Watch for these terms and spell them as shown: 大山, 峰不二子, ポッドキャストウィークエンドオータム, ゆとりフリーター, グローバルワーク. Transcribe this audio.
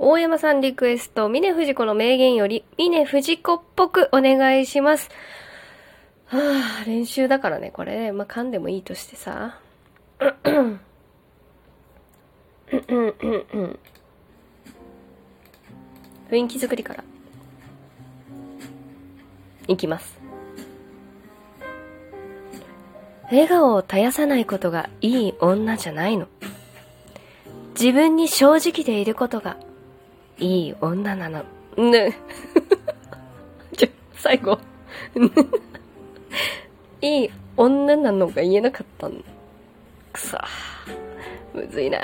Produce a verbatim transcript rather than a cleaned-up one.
大山さんリクエスト、峰不二子の名言より、峰不二子っぽくお願いします。はあ、練習だからねこれね、まあ、噛んでもいいとしてさ。うんうんうんうん雰囲気作りからいきます。笑顔を絶やさないことがいい女じゃないの。自分に正直でいることがいい女なの。ねちょ、最後いい女なのが言えなかったんだ。くそ、むずいな。